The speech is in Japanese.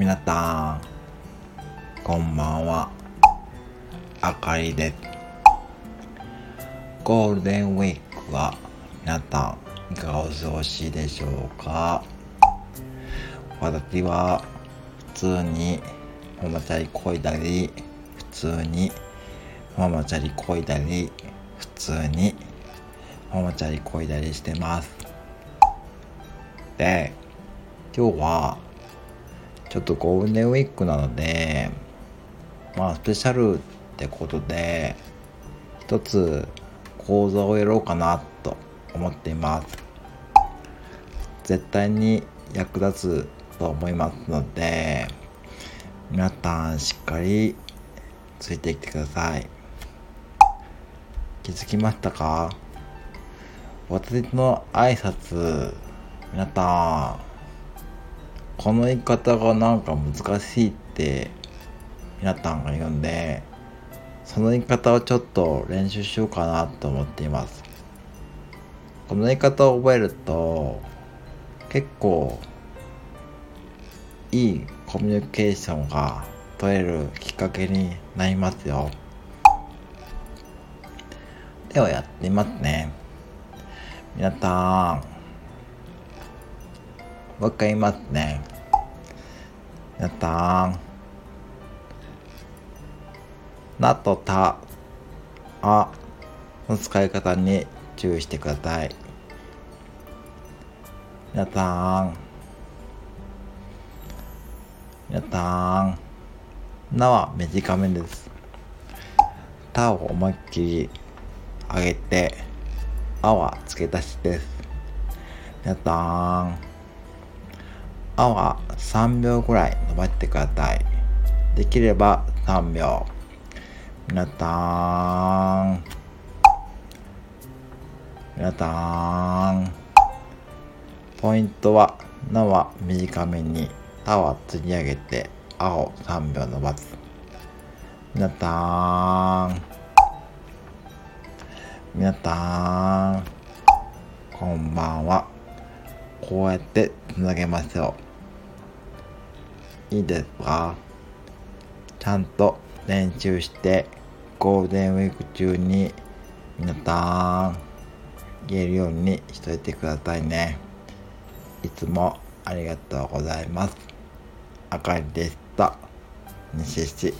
皆さんこんばんは、あかりです。ゴールデンウィークは皆さんいかがお過ごしでしょうか？私は普通にママチャリこいだり、普通にママチャリこいだり、普通にママチャリこいだりしてます。で、今日はちょっとゴールデンウィークなので、スペシャルってことで一つ講座をやろうかなと思っています。絶対に役立つと思いますので、皆さんしっかりついてきてください。気づきましたか？私の挨拶、皆さんこの言い方がなんか難しいって皆さんが言うんで、その言い方をちょっと練習しようかなと思っています。この言い方を覚えると結構いいコミュニケーションが取れるきっかけになりますよ。ではやってみますね。皆さん、もう一回言いますね。皆さん、なとたあの使い方に注意してください。皆さん、なは短めです。たを思いっきり上げて、あは付け足しです。皆さん、あは3秒ぐらい伸ばしてください。できれば3秒。皆さん、ポイントは、なは短めに、たは釣り上げて、あを3秒伸ばす。皆さん、こんばんは。こうやってつなげましょう。いいですか？ちゃんと練習して、ゴールデンウィーク中に皆さん言えるようにしといてくださいね。いつもありがとうございます。あかりでした。にしし。